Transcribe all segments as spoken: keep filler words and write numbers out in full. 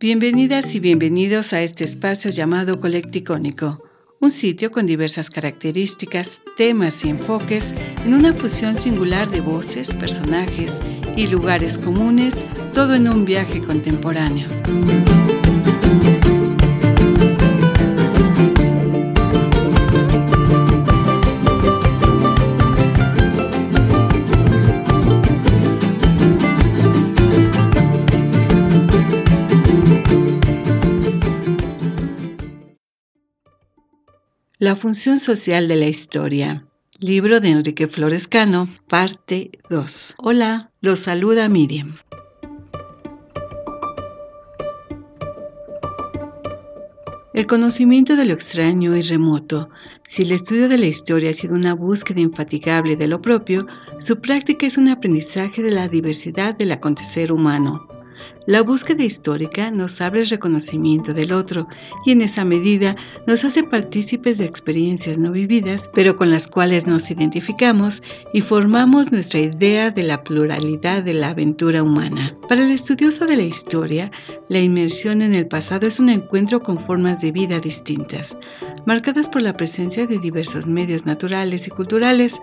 Bienvenidas y bienvenidos a este espacio llamado Colecticónico, un sitio con diversas características, temas y enfoques en una fusión singular de voces, personajes y lugares comunes, todo en un viaje contemporáneo. La función social de la historia. Libro de Enrique Florescano, parte dos. Hola, los saluda Miriam. El conocimiento de lo extraño y remoto. Si el estudio de la historia ha sido una búsqueda infatigable de lo propio, su práctica es un aprendizaje de la diversidad del acontecer humano. La búsqueda histórica nos abre el reconocimiento del otro y en esa medida nos hace partícipes de experiencias no vividas, pero con las cuales nos identificamos y formamos nuestra idea de la pluralidad de la aventura humana. Para el estudioso de la historia, la inmersión en el pasado es un encuentro con formas de vida distintas, marcadas por la presencia de diversos medios naturales y culturales.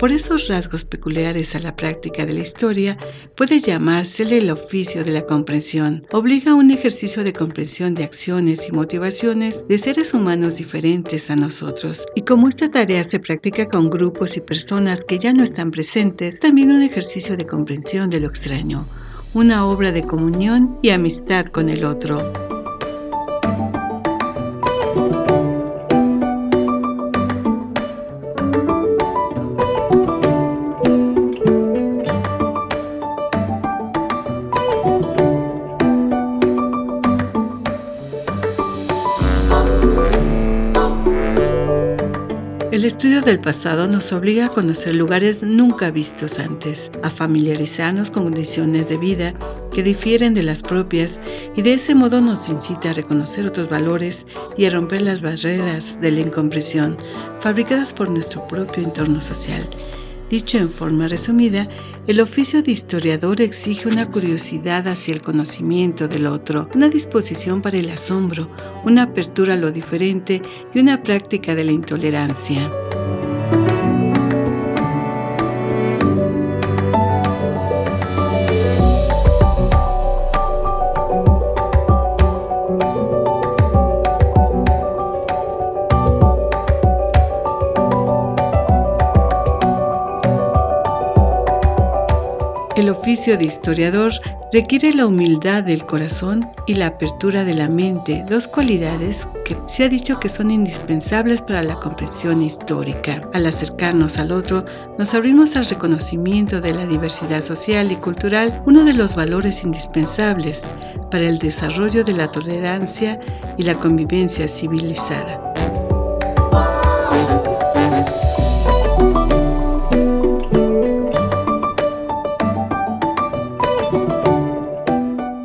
Por esos rasgos peculiares a la práctica de la historia, puede llamársele el oficio de la comprensión. Obliga a un ejercicio de comprensión de acciones y motivaciones de seres humanos diferentes a nosotros. Y como esta tarea se practica con grupos y personas que ya no están presentes, también un ejercicio de comprensión de lo extraño, una obra de comunión y amistad con el otro. El estudio del pasado nos obliga a conocer lugares nunca vistos antes, a familiarizarnos con condiciones de vida que difieren de las propias y de ese modo nos incita a reconocer otros valores y a romper las barreras de la incomprensión fabricadas por nuestro propio entorno social. Dicho en forma resumida, el oficio de historiador exige una curiosidad hacia el conocimiento del otro, una disposición para el asombro, una apertura a lo diferente y una práctica de la intolerancia. El oficio de historiador requiere la humildad del corazón y la apertura de la mente, dos cualidades que se ha dicho que son indispensables para la comprensión histórica. Al acercarnos al otro, nos abrimos al reconocimiento de la diversidad social y cultural, uno de los valores indispensables para el desarrollo de la tolerancia y la convivencia civilizada.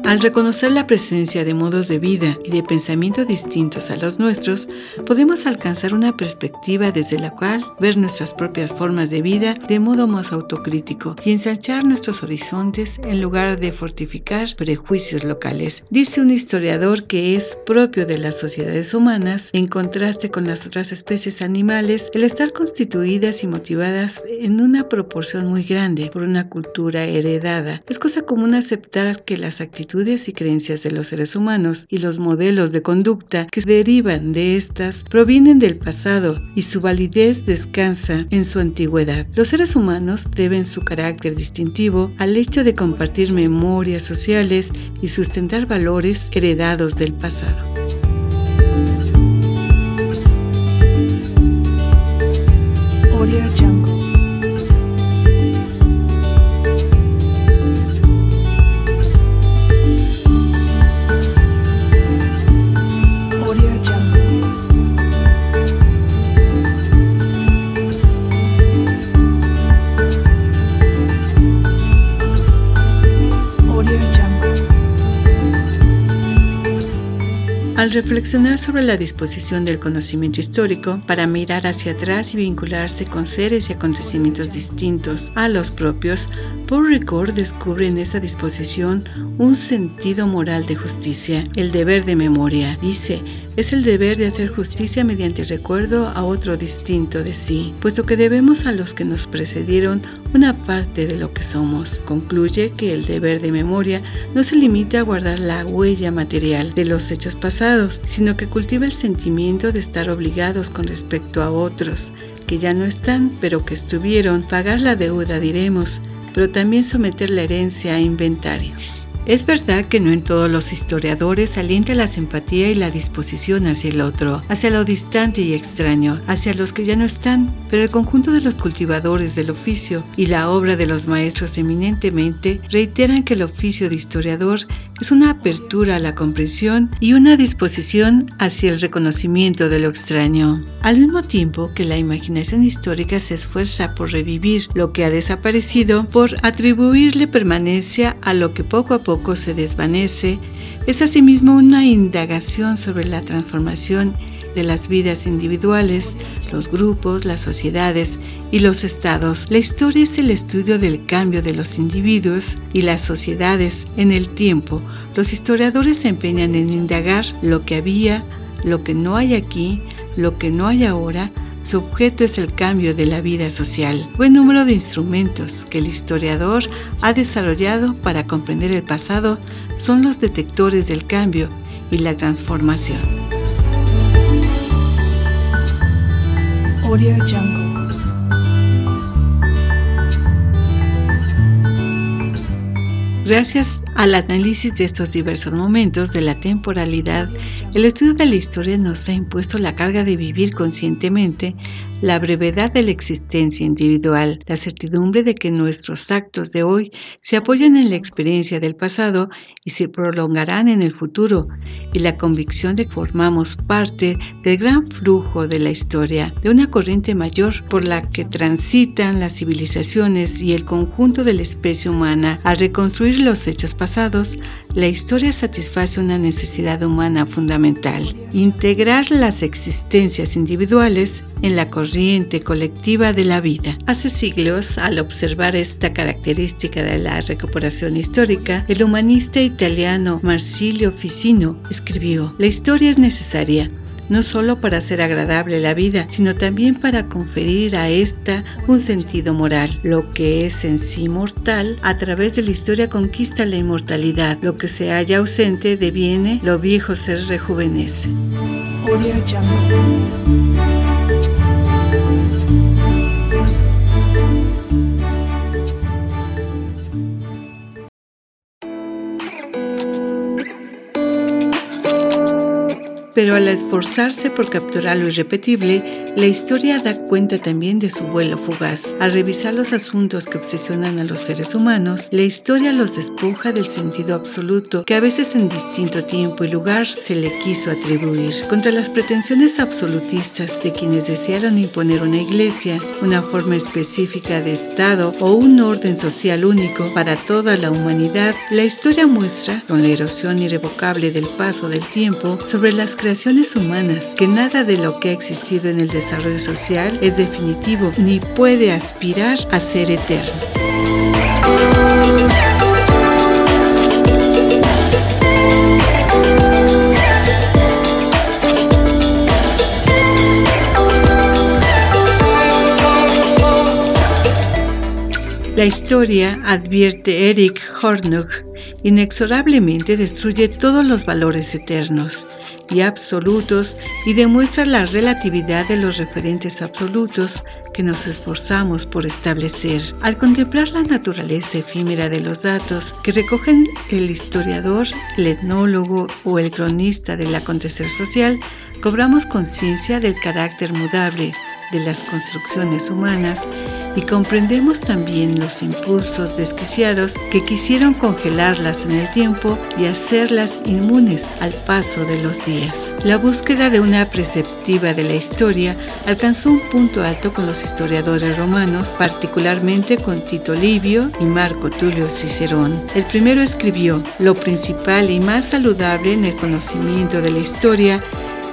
Al reconocer la presencia de modos de vida y de pensamiento distintos a los nuestros, podemos alcanzar una perspectiva desde la cual ver nuestras propias formas de vida de modo más autocrítico y ensanchar nuestros horizontes en lugar de fortificar prejuicios locales. Dice un historiador que es propio de las sociedades humanas, en contraste con las otras especies animales, el estar constituidas y motivadas en una proporción muy grande por una cultura heredada. Es cosa común aceptar que las actitudes y creencias de los seres humanos y los modelos de conducta que derivan de estas provienen del pasado y su validez descansa en su antigüedad. Los seres humanos deben su carácter distintivo al hecho de compartir memorias sociales y sustentar valores heredados del pasado. Al reflexionar sobre la disposición del conocimiento histórico para mirar hacia atrás y vincularse con seres y acontecimientos distintos a los propios, Paul Ricoeur descubre en esta disposición un sentido moral de justicia, el deber de memoria. Dice, es el deber de hacer justicia mediante recuerdo a otro distinto de sí, puesto que debemos a los que nos precedieron una parte de lo que somos. Concluye que el deber de memoria no se limita a guardar la huella material de los hechos pasados, sino que cultiva el sentimiento de estar obligados con respecto a otros, que ya no están, pero que estuvieron, pagar la deuda, diremos, pero también someter la herencia a inventario. Es verdad que no en todos los historiadores alienta la simpatía y la disposición hacia el otro, hacia lo distante y extraño, hacia los que ya no están, pero el conjunto de los cultivadores del oficio y la obra de los maestros eminentemente reiteran que el oficio de historiador es una apertura a la comprensión y una disposición hacia el reconocimiento de lo extraño. Al mismo tiempo que la imaginación histórica se esfuerza por revivir lo que ha desaparecido, por atribuirle permanencia a lo que poco a poco poco se desvanece, es asimismo una indagación sobre la transformación de las vidas individuales, los grupos, las sociedades y los estados. La historia es el estudio del cambio de los individuos y las sociedades en el tiempo. Los historiadores se empeñan en indagar lo que había, lo que no hay aquí, lo que no hay ahora. Su objeto es el cambio de la vida social. Buen número de instrumentos que el historiador ha desarrollado para comprender el pasado son los detectores del cambio y la transformación. Audio Jungle. Gracias al análisis de estos diversos momentos de la temporalidad, el estudio de la historia nos ha impuesto la carga de vivir conscientemente la brevedad de la existencia individual, la certidumbre de que nuestros actos de hoy se apoyan en la experiencia del pasado y se prolongarán en el futuro, y la convicción de que formamos parte del gran flujo de la historia, de una corriente mayor por la que transitan las civilizaciones y el conjunto de la especie humana. Al reconstruir los hechos pasados, la historia satisface una necesidad humana fundamental: integrar las existencias individuales en la corriente colectiva de la vida. Hace siglos, al observar esta característica de la recuperación histórica, el humanista italiano Marsilio Ficino escribió: la historia es necesaria, no solo para hacer agradable la vida, sino también para conferir a ésta un sentido moral. Lo que es en sí mortal, a través de la historia conquista la inmortalidad. Lo que se halla ausente deviene, lo viejo se rejuvenece. Pero al esforzarse por capturar lo irrepetible, la historia da cuenta también de su vuelo fugaz. Al revisar los asuntos que obsesionan a los seres humanos, la historia los despoja del sentido absoluto que a veces en distinto tiempo y lugar se le quiso atribuir. Contra las pretensiones absolutistas de quienes desearon imponer una iglesia, una forma específica de Estado o un orden social único para toda la humanidad, la historia muestra, con la erosión irrevocable del paso del tiempo, sobre las creaciones humanas, que nada de lo que ha existido en el desarrollo social es definitivo ni puede aspirar a ser eterno. La historia, advierte Eric Hobsbawm, inexorablemente destruye todos los valores eternos y absolutos y demuestra la relatividad de los referentes absolutos que nos esforzamos por establecer. Al contemplar la naturaleza efímera de los datos que recogen el historiador, el etnólogo o el cronista del acontecer social, cobramos conciencia del carácter mudable de las construcciones humanas y comprendemos también los impulsos desquiciados que quisieron congelarlas en el tiempo y hacerlas inmunes al paso de los días. La búsqueda de una preceptiva de la historia alcanzó un punto alto con los historiadores romanos, particularmente con Tito Livio y Marco Tulio Cicerón. El primero escribió: lo principal y más saludable en el conocimiento de la historia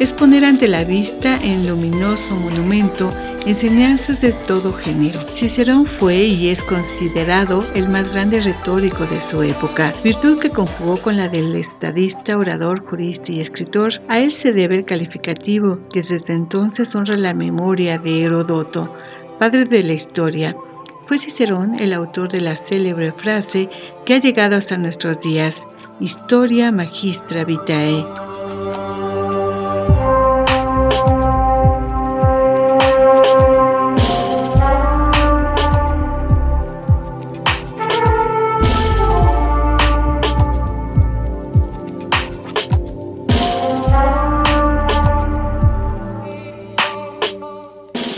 es poner ante la vista en luminoso monumento enseñanzas de todo género. Cicerón fue y es considerado el más grande retórico de su época, virtud que conjugó con la del estadista, orador, jurista y escritor. A él se debe el calificativo que desde entonces honra la memoria de Heródoto, padre de la historia. Fue Cicerón el autor de la célebre frase que ha llegado hasta nuestros días: Historia Magistra Vitae.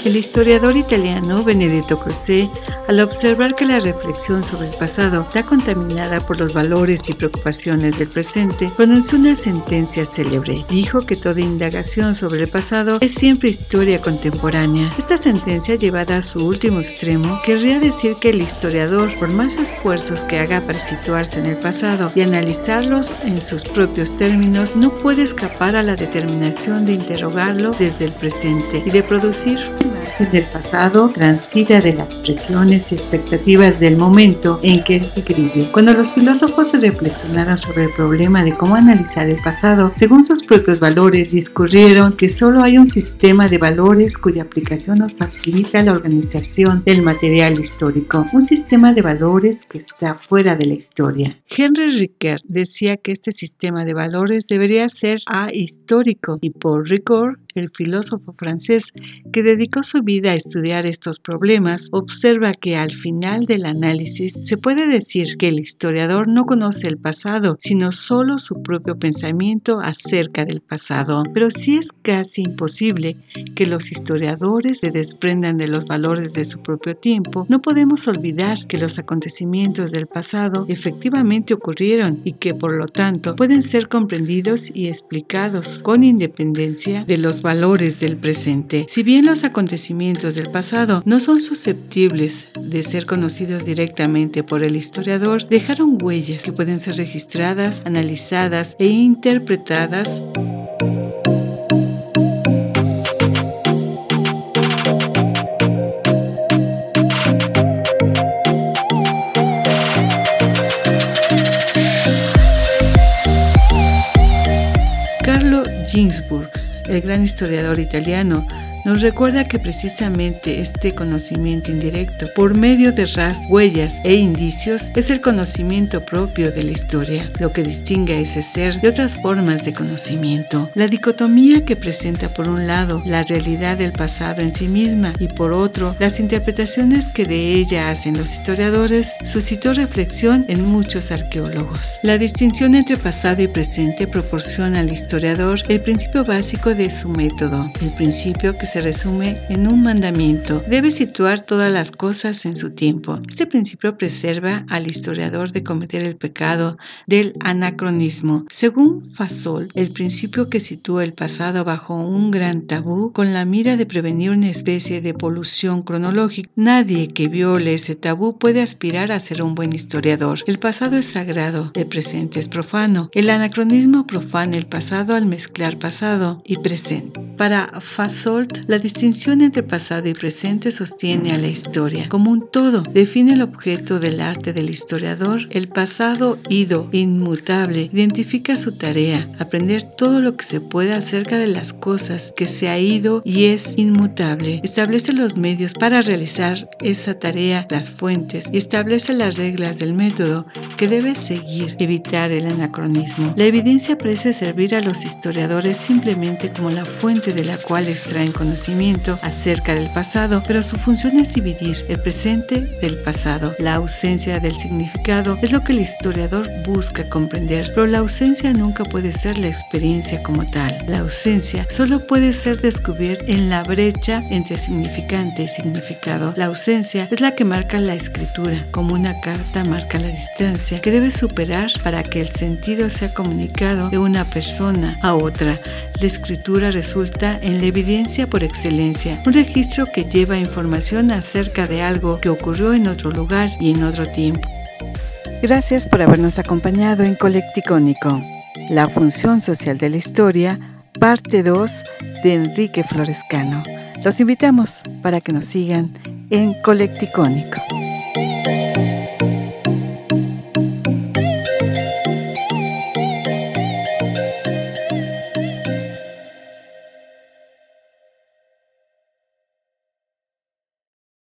El historiador italiano Benedetto Croce, al observar que la reflexión sobre el pasado está contaminada por los valores y preocupaciones del presente, pronunció una sentencia célebre. Dijo que toda indagación sobre el pasado es siempre historia contemporánea. Esta sentencia, llevada a su último extremo, querría decir que el historiador, por más esfuerzos que haga para situarse en el pasado y analizarlos en sus propios términos, no puede escapar a la determinación de interrogarlo desde el presente y de producir del pasado transita de las presiones y expectativas del momento en que escribe. Cuando los filósofos se reflexionaron sobre el problema de cómo analizar el pasado según sus propios valores, discurrieron que solo hay un sistema de valores cuya aplicación nos facilita la organización del material histórico, un sistema de valores que está fuera de la historia. Henry Rickert decía que este sistema de valores debería ser ahistórico, y Paul Ricoeur, el filósofo francés que dedicó su vida a estudiar estos problemas, observa que al final del análisis se puede decir que el historiador no conoce el pasado, sino solo su propio pensamiento acerca del pasado. Pero sí es casi imposible que los historiadores se desprendan de los valores de su propio tiempo. No podemos olvidar que los acontecimientos del pasado efectivamente ocurrieron y que, por lo tanto, pueden ser comprendidos y explicados con independencia de los valores del presente. Si bien los acontecimientos del pasado no son susceptibles de ser conocidos directamente por el historiador, dejaron huellas que pueden ser registradas, analizadas e interpretadas. Carlo Ginsburg, el gran historiador italiano, nos recuerda que precisamente este conocimiento indirecto, por medio de rastros, huellas e indicios, es el conocimiento propio de la historia, lo que distingue a ese ser de otras formas de conocimiento. La dicotomía que presenta, por un lado, la realidad del pasado en sí misma y, por otro, las interpretaciones que de ella hacen los historiadores, suscitó reflexión en muchos arqueólogos. La distinción entre pasado y presente proporciona al historiador el principio básico de su método, el principio que se resume en un mandamiento: debe situar todas las cosas en su tiempo. Este principio preserva al historiador de cometer el pecado del anacronismo. Según Fasolt, el principio que sitúa el pasado bajo un gran tabú con la mira de prevenir una especie de polución cronológica. Nadie que viole ese tabú puede aspirar a ser un buen historiador. El pasado es sagrado, el presente es profano. El anacronismo profana el pasado al mezclar pasado y presente. Para Fasolt, la distinción entre pasado y presente sostiene a la historia como un todo. Define el objeto del arte del historiador, el pasado ido, inmutable. Identifica su tarea: aprender todo lo que se puede acerca de las cosas que se ha ido y es inmutable. Establece los medios para realizar esa tarea, las fuentes, y establece las reglas del método que debe seguir, evitar el anacronismo. La evidencia parece servir a los historiadores simplemente como la fuente parte de la cual extraen conocimiento acerca del pasado, pero su función es dividir el presente del pasado. La ausencia del significado es lo que el historiador busca comprender, pero la ausencia nunca puede ser la experiencia como tal. La ausencia solo puede ser descubierta en la brecha entre significante y significado. La ausencia es la que marca la escritura, como una carta marca la distancia que debe superar para que el sentido sea comunicado de una persona a otra. La escritura resulta en la evidencia por excelencia, un registro que lleva información acerca de algo que ocurrió en otro lugar y en otro tiempo. Gracias por habernos acompañado en Colecticónico, la función social de la historia, parte dos de Enrique Florescano. Los invitamos para que nos sigan en Colecticónico.